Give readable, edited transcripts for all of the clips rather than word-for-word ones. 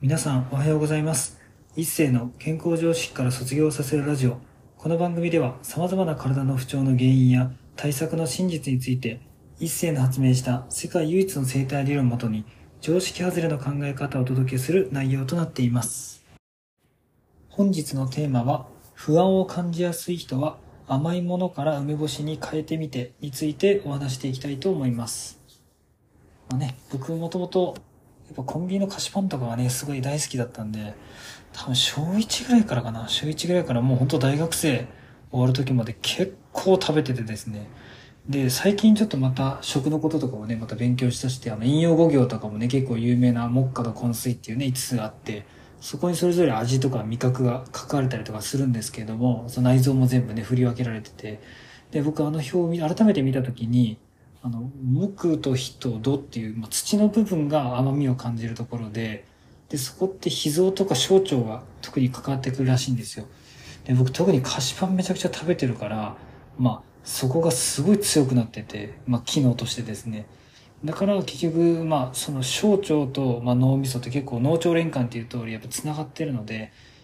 皆さんおはようございます。一星の健康常識から卒業させるラジオ。この番組では様々な体の不調の原因や対策の真実について、一星の発明した世界唯一の生態理論をもとに常識外れの考え方をお届けする内容となっています。本日のテーマは、不安を感じやすい人は甘いものから梅干しに変えてみてについてお話していきたいと思います。僕もともとやっぱコンビニの菓子パンとかがすごい大好きだったんで、多分小1ぐらいからかな。小1ぐらいからもう本当大学生終わる時まで結構食べててですね。で、最近ちょっとまた食のこととかをまた勉強しだして、引用語行とかも結構有名な目下と根水っていう5つあって、そこにそれぞれ味とか味覚が書かれたりとかするんですけれども、その内臓も全部振り分けられてて、で、僕表を改めて見たときに、木と火と土っていう、土の部分が甘みを感じるところで、そこって脾臓とか小腸が特に関わってくるらしいんですよ。で、僕特に菓子パンめちゃくちゃ食べてるから、そこがすごい強くなってて、機能としてですね。だから結局、その小腸と、脳みそって結構脳腸連環っていう通りやっぱ繋がってるので、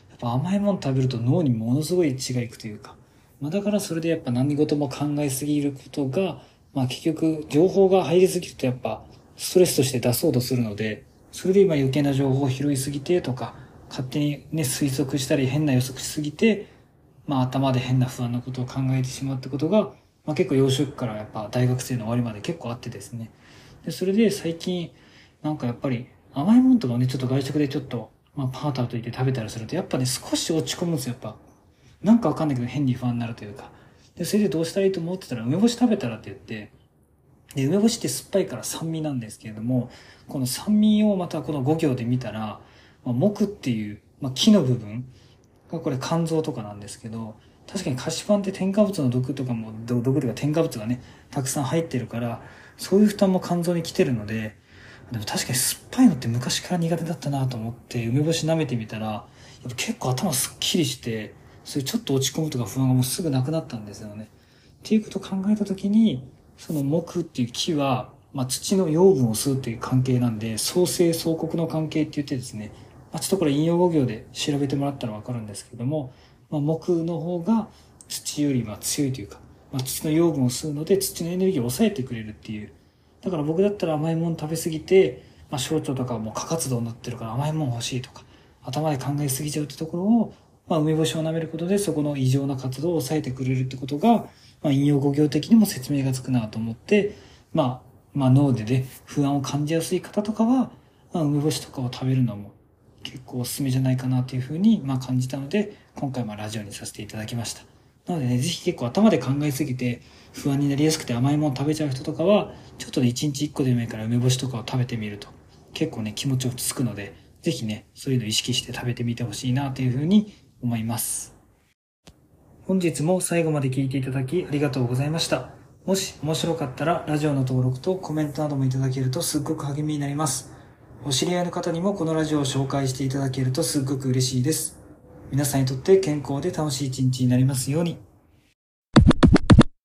やっぱ甘いもの食べると脳にものすごい血がいくというか、だからそれでやっぱ何事も考えすぎることが、結局情報が入りすぎるとやっぱストレスとして出そうとするので、それで今余計な情報を拾いすぎてとか、勝手に推測したり変な予測しすぎて、頭で変な不安なことを考えてしまうってことが、結構幼少期からやっぱ大学生の終わりまで結構あってですね。で、それで最近やっぱり甘いものとかちょっと外食でちょっとパーターといって食べたりするとやっぱ少し落ち込むんですよ。やっぱわかんないけど変に不安になるというか。で、それでどうしたらいいと思ってたら、梅干し食べたらって言って、で、梅干しって酸っぱいから酸味なんですけれども、この酸味をまたこの5行で見たら、木っていう、木の部分がこれ肝臓とかなんですけど、確かに菓子パンって添加物の毒とかも、毒とか添加物がたくさん入ってるから、そういう負担も肝臓に来てるので、でも確かに酸っぱいのって昔から苦手だったなと思って、梅干し舐めてみたら、やっぱ結構頭すっきりして、そういうちょっと落ち込むとか不安がもうすぐなくなったんですよね。っていうことを考えたときに、その木っていう木は、土の養分を吸うっていう関係なんで、相生相克の関係って言ってですね、ちょっとこれ引用語行で調べてもらったらわかるんですけども、木の方が土より強いというか、土の養分を吸うので土のエネルギーを抑えてくれるっていう。だから僕だったら甘いもの食べ過ぎて、小腸とかも過活動になってるから甘いもの欲しいとか、頭で考えすぎちゃうってところを、梅干しを舐めることでそこの異常な活動を抑えてくれるってことが、引用語行的にも説明がつくなと思って、脳で不安を感じやすい方とかは、梅干しとかを食べるのも結構おすすめじゃないかなというふうに、感じたので、今回ラジオにさせていただきました。なのでぜひ結構頭で考えすぎて不安になりやすくて甘いもの食べちゃう人とかは、ちょっと1日1個でもいいから梅干しとかを食べてみると、結構気持ち落ち着くので、ぜひそういうのを意識して食べてみてほしいなというふうに思います。本日も最後まで聞いていただきありがとうございました。もし面白かったらラジオの登録とコメントなどもいただけるとすっごく励みになります。お知り合いの方にもこのラジオを紹介していただけるとすっごく嬉しいです。皆さんにとって健康で楽しい一日になりますように。